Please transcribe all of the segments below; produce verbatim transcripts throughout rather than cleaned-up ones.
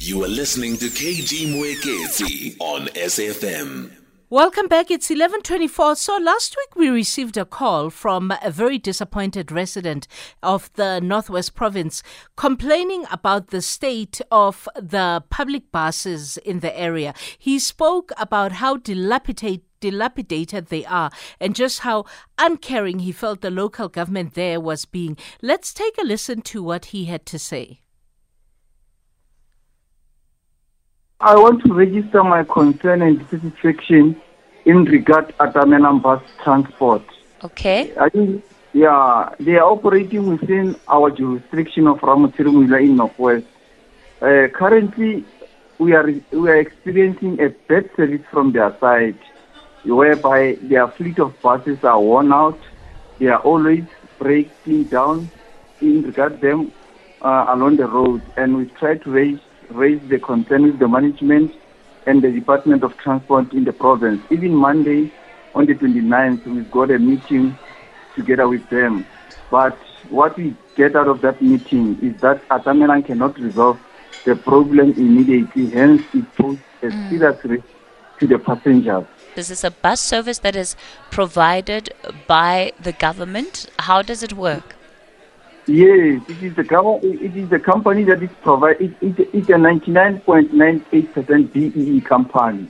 You are listening to K G Muikezi on S A F M. Welcome back. It's eleven twenty-four. So last week we received a call from a very disappointed resident of the Northwest Province complaining about the state of the public buses in the area. He spoke about how dilapidated dilapidated they are and just how uncaring he felt the local government there was being. Let's take a listen to what he had to say. I want to register my concern and satisfaction in regard Atamelang bus transport. Okay. I think, yeah, they are operating within our jurisdiction of Ramutirumula in Northwest. Uh, currently, we are we are experiencing a bad service from their side, whereby their fleet of buses are worn out. They are always breaking down in regard them uh, along the road, and we try to raise. raise the concern with the management and the Department of Transport in the province. Even Monday, on the twenty-ninth, we've got a meeting together with them. But what we get out of that meeting is that Atamelang cannot resolve the problem immediately, hence it poses a serious risk to the passengers. This is a bus service that is provided by the government. How does it work? Yes, it is the com- It is the company that is providing. It, it, it's a ninety-nine point nine eight percent B E E company,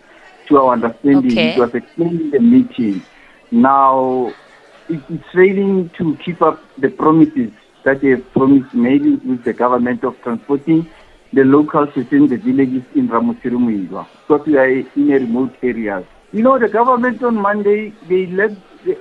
to our understanding. Okay. It was explained in the meeting. Now, it, it's failing to keep up the promises that they have promised made with the government of transporting the locals within the villages in Ramusirumwe, because we are in a remote areas. You know, the government on Monday they lack they,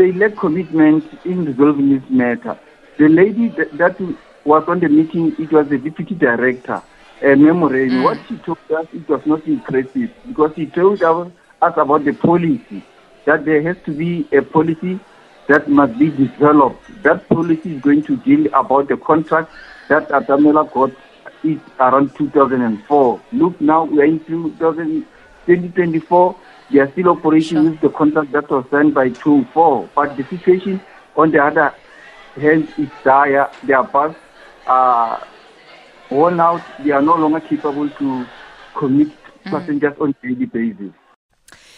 they lack commitment in resolving this matter. The lady that, that was on the meeting, it was the deputy director, a memory. Mm. What she told us, it was not impressive, because she told us about the policy, that there has to be a policy that must be developed. That policy is going to deal about the contract that Atamela got is around two thousand four. Look, now we are in twenty twenty-four. They are still operating sure. with the contract that was signed by two thousand four. But the situation on the other hence, it's dire. Their bus are worn out. They are no longer capable to commit passengers mm. on a daily basis.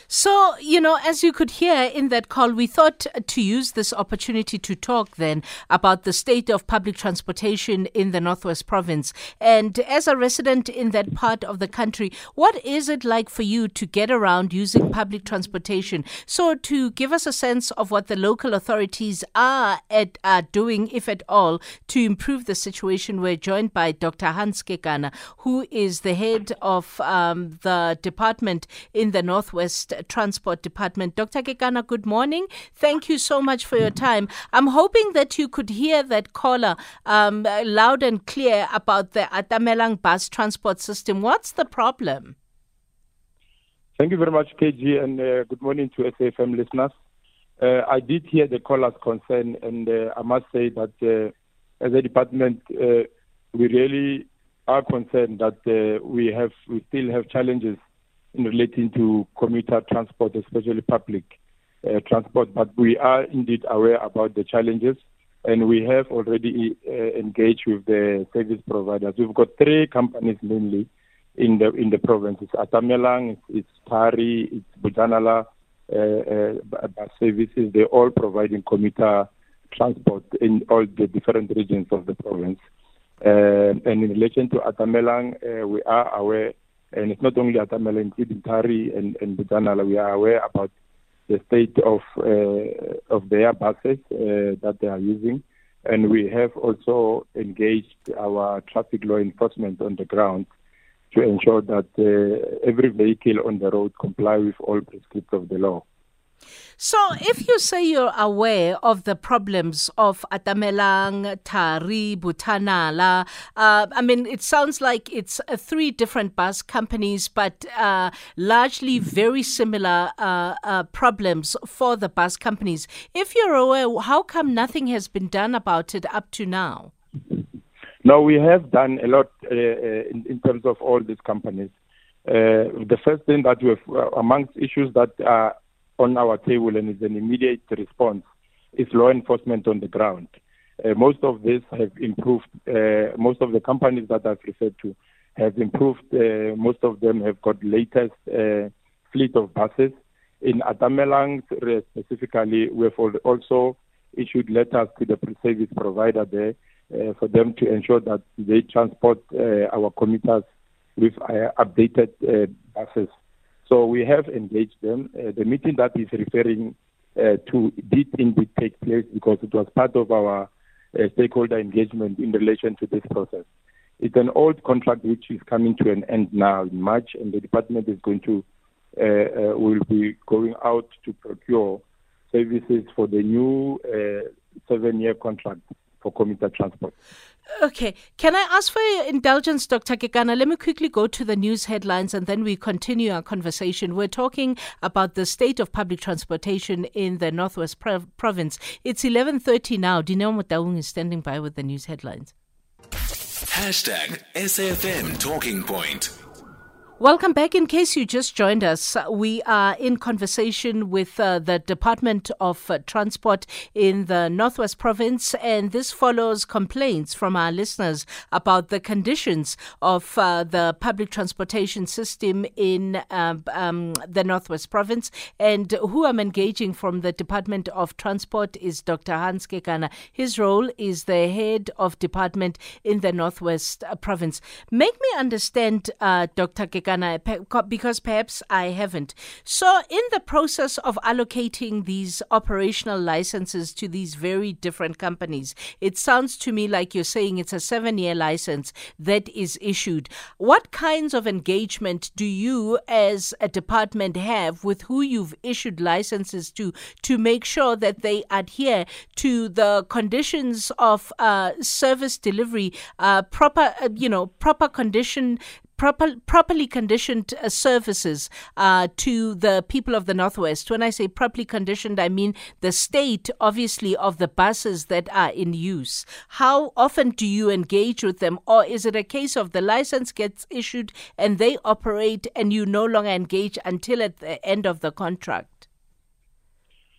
So, you know, as you could hear in that call, we thought to use this opportunity to talk then about the state of public transportation in the Northwest Province. And as a resident in that part of the country, what is it like for you to get around using public transportation? So to give us a sense of what the local authorities are, at, are doing, if at all, to improve the situation, we're joined by Doctor Hans Kekana, who is the head of um, the department in the Northwest Transport Department. Doctor Kekana, good morning. Thank you so much for your time. I'm hoping that you could hear that caller um, loud and clear about the Atamelang bus transport system. What's the problem? Thank you very much, K G, and uh, good morning to S A F M listeners. Uh, I did hear the caller's concern, and uh, I must say that uh, as a department, uh, we really are concerned that uh, we have we still have challenges in relating to commuter transport, especially public uh, transport. But we are indeed aware about the challenges, and we have already uh, engaged with the service providers. We've got three companies mainly in the in the province. It's Atamelang, it's, it's Tari, it's Bojanala uh, uh, bus services. They're all providing commuter transport in all the different regions of the province. Uh, and in relation to Atamelang, uh, we are aware. And it's not only Atamela, including Tari and, and Bojanala. We are aware about the state of uh, of their buses uh, that they are using. And we have also engaged our traffic law enforcement on the ground to ensure that uh, every vehicle on the road comply with all prescripts of the law. So if you say you're aware of the problems of Atamelang, Tari, Bojanala, uh, I mean, it sounds like it's uh, three different bus companies, but uh, largely very similar uh, uh, problems for the bus companies. If you're aware, how come nothing has been done about it up to now? No, we have done a lot uh, in, in terms of all these companies. Uh, the first thing that we have, uh, amongst issues that are on our table and is an immediate response is law enforcement on the ground. Uh, most of this have improved. Uh, most of the companies that I've referred to has improved. Uh, most of them have got latest uh, fleet of buses. In Atamelang, specifically, we have also issued letters to the service provider there uh, for them to ensure that they transport uh, our commuters with uh, updated uh, buses. So we have engaged them. Uh, the meeting that is referring uh, to did indeed take place because it was part of our uh, stakeholder engagement in relation to this process. It's an old contract which is coming to an end now in March, and the department is going to uh, uh, will be going out to procure services for the new uh, seven-year contract for commuter transport. Okay. Can I ask for your indulgence, Doctor Kekana? Let me quickly go to the news headlines and then we continue our conversation. We're talking about the state of public transportation in the Northwest Pro- Province. It's eleven thirty now. Dineo Motaung is standing by with the news headlines. Hashtag S A F M Talking Point. Welcome back. In case you just joined us, we are in conversation with uh, the Department of uh, Transport in the Northwest Province, and this follows complaints from our listeners about the conditions of uh, the public transportation system in um, um, the Northwest Province. And who I'm engaging from the Department of Transport is Doctor Hans Kekana. His role is the head of department in the Northwest uh, Province. Make me understand, uh, Doctor Kekana, because perhaps I haven't. So in the process of allocating these operational licenses to these very different companies, it sounds to me like you're saying it's a seven-year license that is issued. What kinds of engagement do you as a department have with who you've issued licenses to to make sure that they adhere to the conditions of uh, service delivery, uh, proper, uh, you know, proper condition Proper, properly conditioned uh, services uh, to the people of the Northwest? When I say properly conditioned, I mean the state, obviously, of the buses that are in use. How often do you engage with them? Or is it a case of the license gets issued and they operate and you no longer engage until at the end of the contract?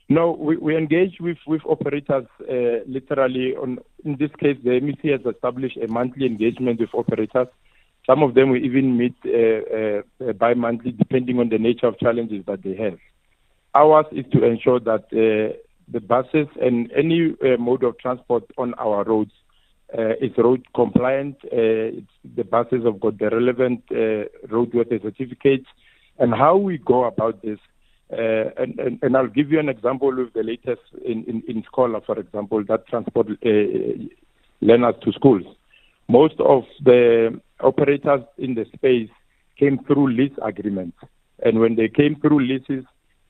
No, we, we engage with, with operators uh, literally. On, in this case, the M E C has established a monthly engagement with operators. Some of them we even meet uh, uh, bi-monthly, depending on the nature of challenges that they have. Ours is to ensure that uh, the buses and any uh, mode of transport on our roads uh, is road compliant. Uh, it's, the buses have got the relevant uh, roadworthy certificates, and how we go about this. Uh, and, and, and I'll give you an example with the latest in, in, in Scholar, for example, that transport uh, learners to schools. Most of the operators in the space came through lease agreements. And when they came through leases,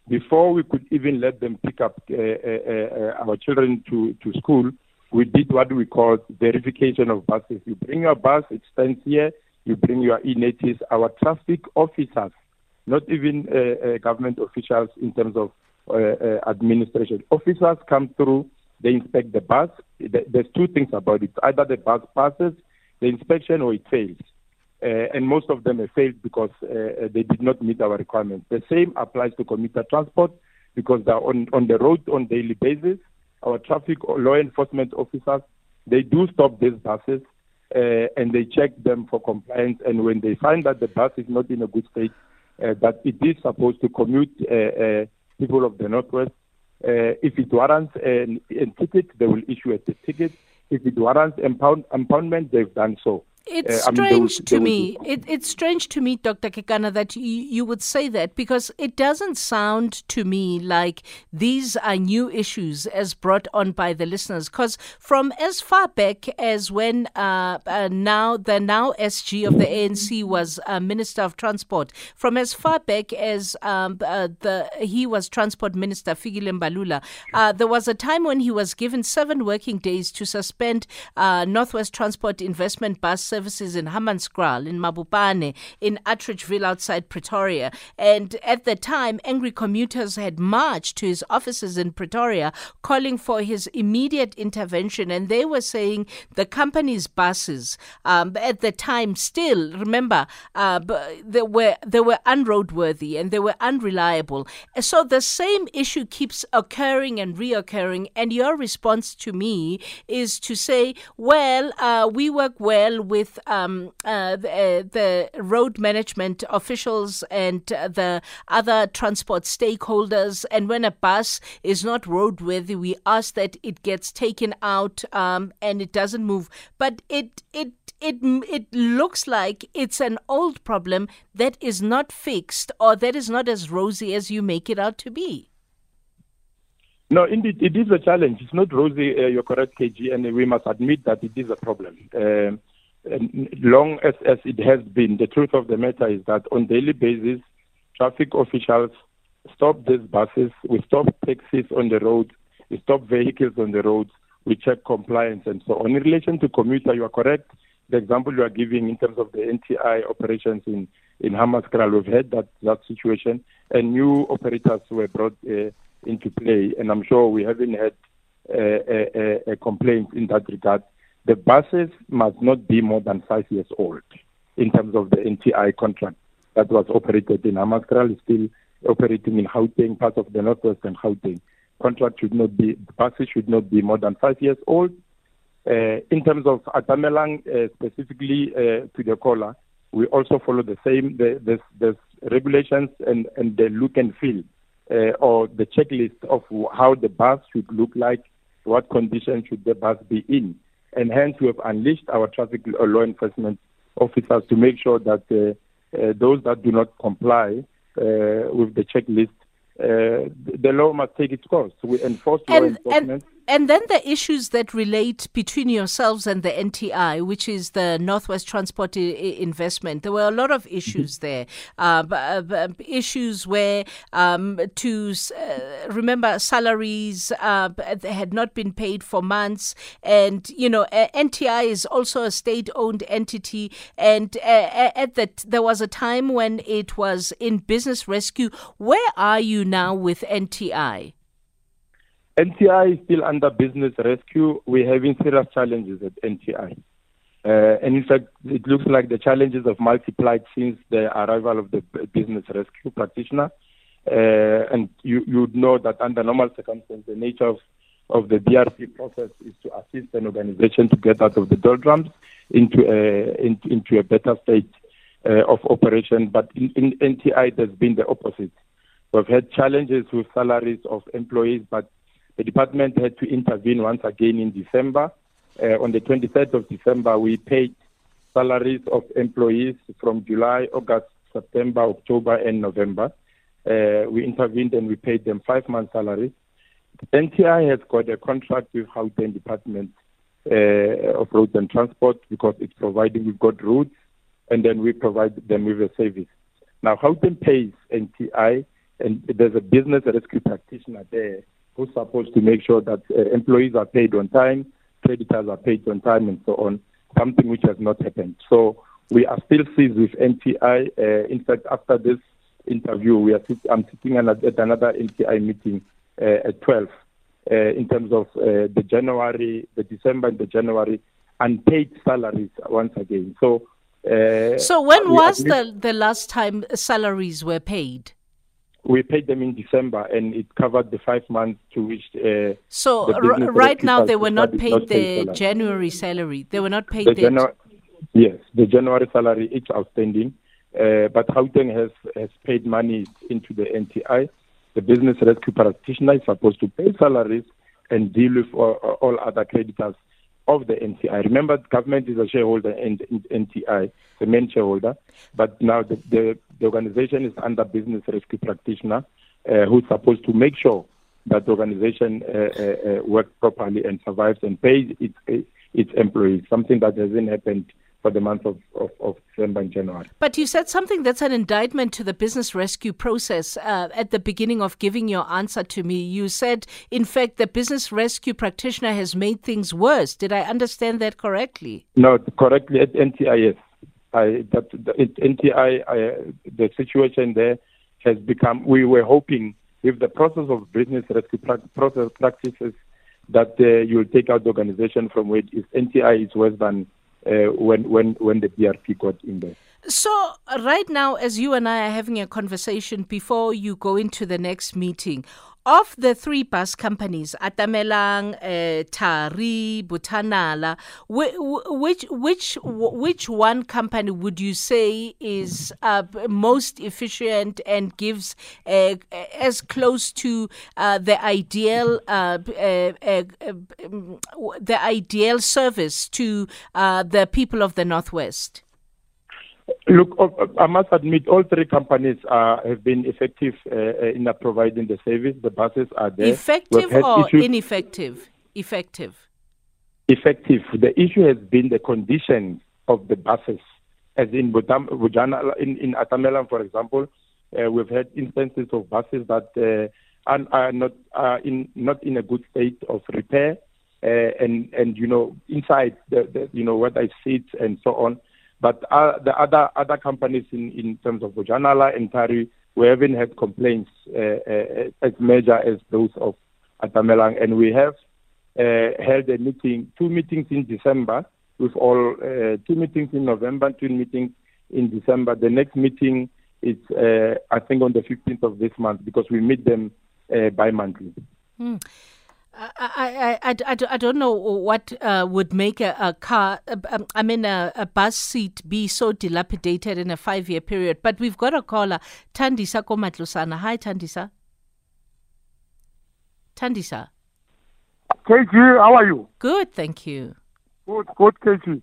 before we could even let them pick up uh, uh, uh, our children to, to school, we did what we call verification of buses. You bring your bus, it stands here, you bring your e-notice. Our traffic officers, not even uh, uh, government officials in terms of uh, uh, administration, officers come through, they inspect the bus. There's two things about it. Either the bus passes the inspection or it fails. Uh, and most of them have failed because uh, they did not meet our requirements. The same applies to commuter transport because they're on, on the road on daily basis. Our traffic or law enforcement officers, they do stop these buses uh, and they check them for compliance. And when they find that the bus is not in a good state, uh, that it is supposed to commute uh, uh, people of the Northwest, Uh, if it warrants a, a ticket, they will issue a ticket. If it warrants impound, impoundment, they've done so. It's uh, strange I mean, they will, to they me. It, it's strange to me, Doctor Kekana, that you, you would say that, because it doesn't sound to me like these are new issues as brought on by the listeners. Because from as far back as when uh, uh, now the now S G of the A N C was uh, Minister of Transport, from as far back as um, uh, the he was Transport Minister Fikile Mbalula, uh, there was a time when he was given seven working days to suspend uh, Northwest Transport Investment Bus services in Hammanskraal, in Mabupane, in Atteridgeville outside Pretoria. And at the time, angry commuters had marched to his offices in Pretoria calling for his immediate intervention. And they were saying the company's buses um, at the time still, remember, uh, they were they were unroadworthy and they were unreliable. So the same issue keeps occurring and reoccurring. And your response to me is to say, well, uh, we work well with with um, uh, the, the road management officials and the other transport stakeholders. And when a bus is not roadworthy, we ask that it gets taken out um, and it doesn't move. But it it it it looks like it's an old problem that is not fixed, or that is not as rosy as you make it out to be. No, indeed, it is a challenge. It's not rosy, uh, you're correct, K G, and we must admit that it is a problem. Uh, long as, as it has been, the truth of the matter is that on daily basis, traffic officials stop these buses, we stop taxis on the road, we stop vehicles on the roads, we check compliance and so on. In relation to commuter, you are correct. The example you are giving in terms of the N T I operations in, in Hammanskraal, we've had that, that situation, and new operators were brought uh, into play, and I'm sure we haven't had a, a, a complaint in that regard. The buses must not be more than five years old in terms of the N T I contract that was operated in Hammanskraal, is still operating in Gauteng, part of the northwest and Gauteng. Contract should not be, buses should not be more than five years old. Uh, in terms of Atamelang, uh, specifically uh, to the caller, we also follow the same, the, the, the regulations and, and the look and feel. Uh, or the checklist of how the bus should look like, what condition should the bus be in. And hence, we have unleashed our traffic law enforcement officers to make sure that uh, uh, those that do not comply uh, with the checklist, uh, the law must take its course. We enforce law and, enforcement. And- And then the issues that relate between yourselves and the N T I, which is the Northwest Transport I- Investment. There were a lot of issues there. Uh, b- b- issues where um, to uh, remember salaries uh, b- had not been paid for months. And, you know, uh, N T I is also a state-owned entity. And uh, at that, there was a time when it was in business rescue. Where are you now with N T I? N T I is still under business rescue. We're having serious challenges at N T I. Uh, and in fact, it looks like the challenges have multiplied since the arrival of the business rescue practitioner. Uh, and you you know that under normal circumstances, the nature of, of the B R T process is to assist an organization to get out of the doldrums into a, in, into a better state uh, of operation. But in, in N T I, there's been the opposite. We've had challenges with salaries of employees, but the department had to intervene once again in December. Uh, on the twenty-third of December, we paid salaries of employees from July, August, September, October, and November. Uh, we intervened and we paid them five-month salaries. N T I has got a contract with Gauteng Department uh, of Roads and Transport because it's providing, we've got roads, and then we provide them with a service. Now, Gauteng pays N T I, and there's a business rescue practitioner there who's supposed to make sure that uh, employees are paid on time, creditors are paid on time, and so on, something which has not happened. So we are still seized with N T I. Uh, in fact, after this interview, we are sit- I'm sitting at, at another N T I meeting uh, at twelve uh, in terms of uh, the January, the December and the January unpaid salaries once again. So, uh, so when was the, the last time salaries were paid? We paid them in December, and it covered the five months to which. Uh, so r- right now they were not paid not their salary. January salary. They were not paid the their. Janu- yes, the January salary is outstanding, uh, but Gauteng has has paid money into the N T I. The business rescue practitioner is supposed to pay salaries and deal with all, all other creditors of the N T I. Remember, the government is a shareholder in, in N T I, the main shareholder, but now the, the, the organization is under business rescue practitioner uh, who's supposed to make sure that the organization uh, uh, works properly and survives and pays its, its employees, something that hasn't happened for the month of, of, of December and January. But you said something that's an indictment to the business rescue process uh, at the beginning of giving your answer to me. You said, in fact, the business rescue practitioner has made things worse. Did I understand that correctly? No, correctly. At N T I, yes. I, that, at N T I, I, the situation there has become, we were hoping with the process of business rescue pra- process practices that uh, you'll take out the organization from which N T I is worse than Uh, when when when the B R T got in there. So right now, as you and I are having a conversation before you go into the next meeting, Of the three bus companies, Atamelang, uh, Tari, Bojanala, which which which one company would you say is uh, most efficient and gives uh, as close to uh, the ideal uh, uh, uh, the ideal service to uh, the people of the Northwest? Look, I must admit, all three companies are, have been effective uh, in providing the service. The buses are there. Effective or issues. Ineffective? Effective. Effective. The issue has been the condition of the buses. As in Bojanala, in, in Atamelang, for example, uh, we've had instances of buses that uh, are, are not are in not in a good state of repair, uh, and and you know inside the, the you know what I seats and so on. But uh, the other other companies in, in terms of Bojanala and Tari, we haven't had complaints uh, uh, as major as those of Atamelang. And we have uh, held a meeting, two meetings in December, with all uh, two meetings in November, two meetings in December. The next meeting is, uh, I think, on the fifteenth of this month, because we meet them uh, bi-monthly. Mm. I, I, I, I don't know what uh, would make a, a car, a, I mean a, a bus seat be so dilapidated in a five-year period. But we've got a caller, Tandisa Ko Matlosana. Hi, Tandisa. Tandisa. K G, how are you? Good, thank you. Good, good, K G.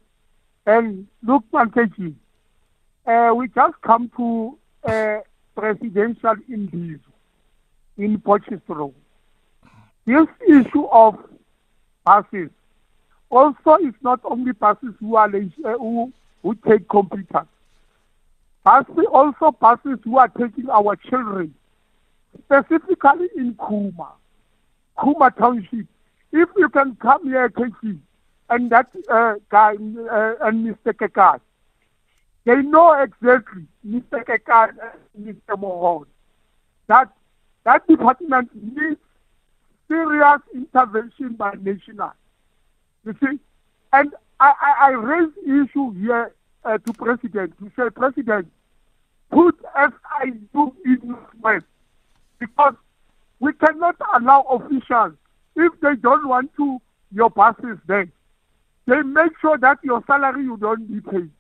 And look, man, K G, uh, we just come to uh, presidential in in Potchefstroom. This issue of buses also is not only buses who are who, who take computers. Buses also buses who are taking our children, specifically in Kuma, Kuma Township. If you can come here, K G, and that uh, guy uh, and Mister Kekana, they know exactly Mister Kekana and Mister Mohan that that department needs serious intervention by national. You see? And I, I, I raise the issue here uh, to President, to say, President, put S I U in movement, because we cannot allow officials, if they don't want to, your buses there. They make sure that your salary you don't be paid,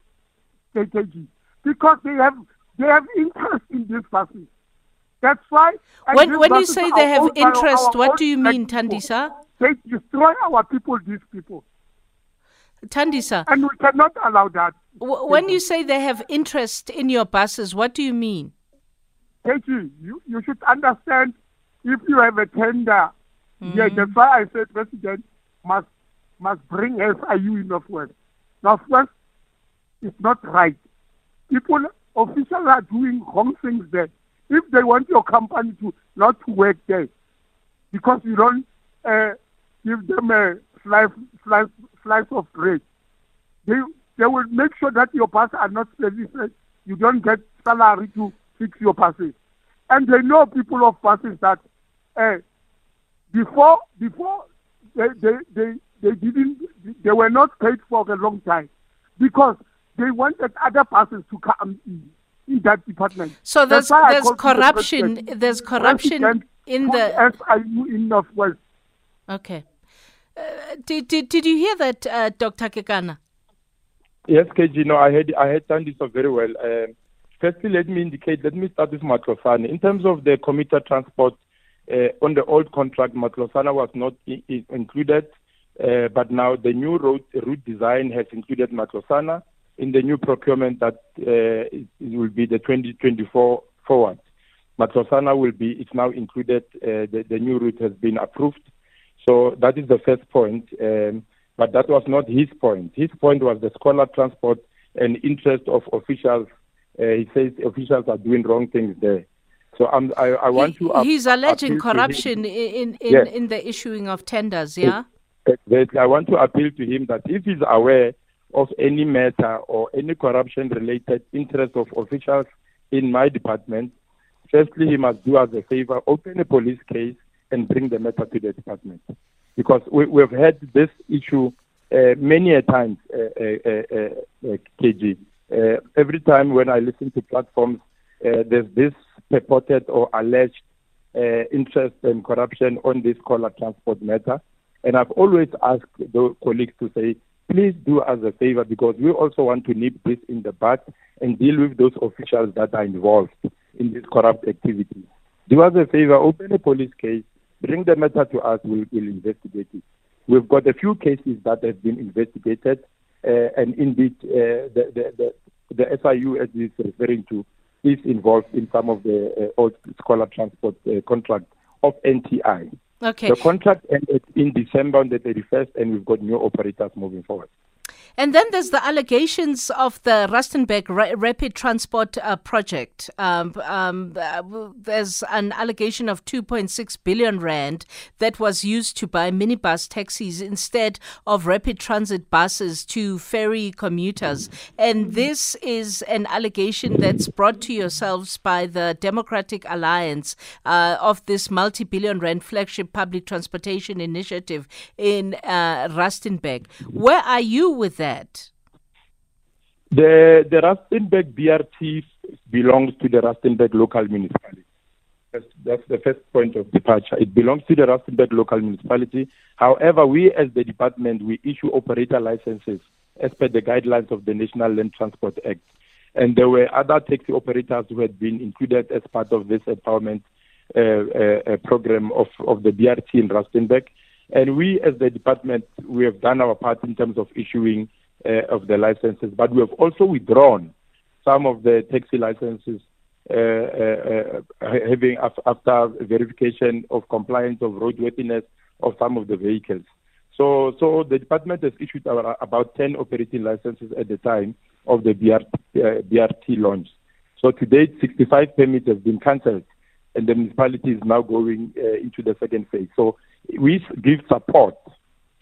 K K G, because they have, they have interest in these buses. That's why. When, when you say they have interest, our, our what do you mean, Tandisa? They destroy our people, these people. Tandisa. And we cannot allow that. W- when you say they have interest in your buses, what do you mean? K G, you, you should understand, if you have a tender, mm-hmm. yeah, that's why I said President must must bring S I U in Northwest. Northwest is not right. People, officials are doing wrong things there. If they want your company to not work there, because you don't uh, give them a slice, slice, slice of bread, they they will make sure that your buses are not serviced. You don't get salary to fix your buses, and they know people of buses that uh, before before they, they they they didn't they were not paid for a long time because they wanted other buses to come in. In that department. So there's there's corruption. The there's corruption President in the S I U in Northwest. Okay. Uh, did, did did you hear that, uh, Doctor Kekana? Yes, K G. No, I heard I heard Tandisa very well. Uh, firstly, let me indicate. Let me start with Matlosana. In terms of the commuter transport, uh, on the old contract, Matlosana was not I- is included, uh, but now the new road route design has included Matlosana in the new procurement that uh, it, it will be the twenty twenty-four forward. Matlosana will be, it's now included, uh, the, the new route has been approved. So that is the first point, um, but that was not his point. His point was the scholar transport and interest of officials. Uh, he says officials are doing wrong things there. So I'm, I, I want he, to... Up, he's alleging corruption in, in, yes. in the issuing of tenders, yeah? Exactly. I want to appeal to him that if he's aware of any matter or any corruption-related interest of officials in my department, firstly, he must do us a favor, open a police case and bring the matter to the department. Because we, we've had this issue uh, many a times, uh, uh, uh, uh, K G. Uh, every time when I listen to platforms, uh, there's this purported or alleged uh, interest and corruption on this collar transport matter. And I've always asked the colleagues to say, please do us a favor, because we also want to nip this in the bud and deal with those officials that are involved in this corrupt activity. Do us a favor, open a police case, bring the matter to us, we'll, we'll investigate it. We've got a few cases that have been investigated, uh, and indeed uh, the, the, the, the S I U, as it's referring to, is involved in some of the uh, old scholar transport uh, contract of N T I. Okay. The contract ended in December on the thirty-first, and we've got new operators moving forward. And then there's the allegations of the Rustenburg Ra- Rapid Transport uh, Project. Um, um, uh, there's an allegation of two point six billion rand that was used to buy minibus taxis instead of rapid transit buses to ferry commuters. And this is an allegation that's brought to yourselves by the Democratic Alliance uh, of this multi-billion rand flagship public transportation initiative in uh, Rustenburg. Where are you with that? The, the Rustenburg B R T belongs to the Rustenburg local municipality. That's, that's the first point of departure. It belongs to the Rustenburg local municipality. However, we as the department, we issue operator licenses as per the guidelines of the National Land Transport Act. And there were other taxi operators who had been included as part of this empowerment uh, uh, program of, of the B R T in Rustenburg. And we, as the department, we have done our part in terms of issuing uh, of the licenses, but we have also withdrawn some of the taxi licenses uh, uh, having after verification of compliance of roadworthiness of some of the vehicles. So, so the department has issued our, about ten operating licenses at the time of the B R T, uh, B R T launch. So to date, sixty-five permits have been cancelled, and the municipality is now going uh, into the second phase. So we give support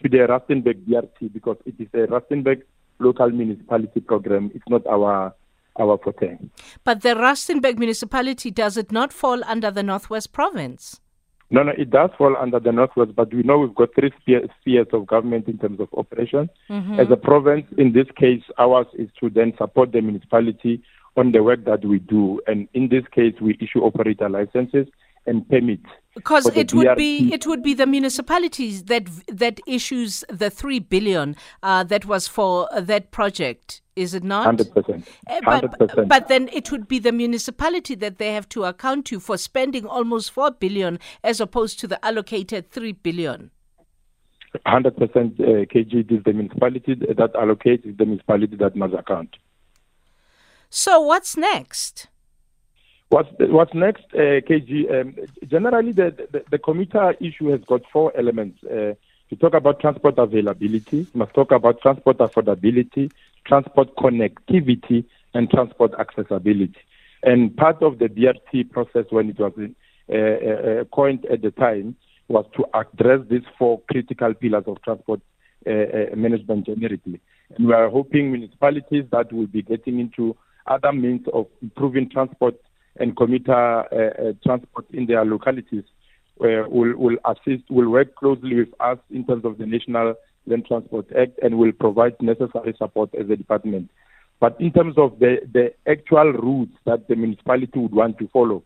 to the Rustenburg B R T because it is a Rustenburg local municipality program. It's not our our forte. But the Rustenburg municipality, does it not fall under the Northwest Province? No, no, it does fall under the Northwest, but we know we've got three spheres of government in terms of operations. Mm-hmm. As a province, in this case, ours is to then support the municipality on the work that we do. And in this case, we issue operator licenses and permits. Because it would be it would be the municipalities that that issues the three billion uh, that was for that project, is it not? Hundred percent. But but then it would be the municipality that they have to account to for spending almost four billion as opposed to the allocated three billion. Hundred percent, K G. It is the municipality that allocates. It's the municipality that must account. So what's next? What's, what's next, uh, K G? Um, generally, the, the, the commuter issue has got four elements. Uh, we talk about transport availability, we must talk about transport affordability, transport connectivity, and transport accessibility. And part of the B R T process when it was uh, uh, coined at the time was to address these four critical pillars of transport uh, uh, management generically. And we are hoping municipalities that will be getting into other means of improving transport and commuter uh, uh, transport in their localities uh, will, will assist, will work closely with us in terms of the National Land Transport Act and will provide necessary support as a department. But in terms of the, the actual routes that the municipality would want to follow,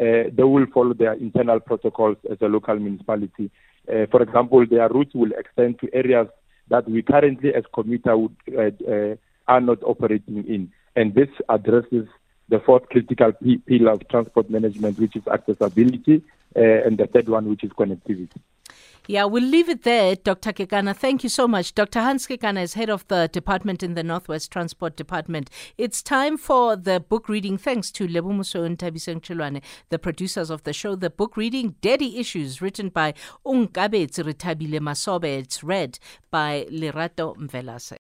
uh, they will follow their internal protocols as a local municipality. Uh, for example, their routes will extend to areas that we currently as commuter would, uh, uh, are not operating in. And this addresses the fourth critical pillar of transport management, which is accessibility, uh, and the third one, which is connectivity. Yeah, we'll leave it there, Doctor Kekana. Thank you so much. Doctor Hans Kekana is head of the department in the Northwest Transport Department. It's time for the book reading. Thanks to Lebumuso and Tabiseng Chilwane, the producers of the show. The book reading, Daddy Issues, written by Ungabe Tziritabile Masobe. It's read by Lerato Mvelase.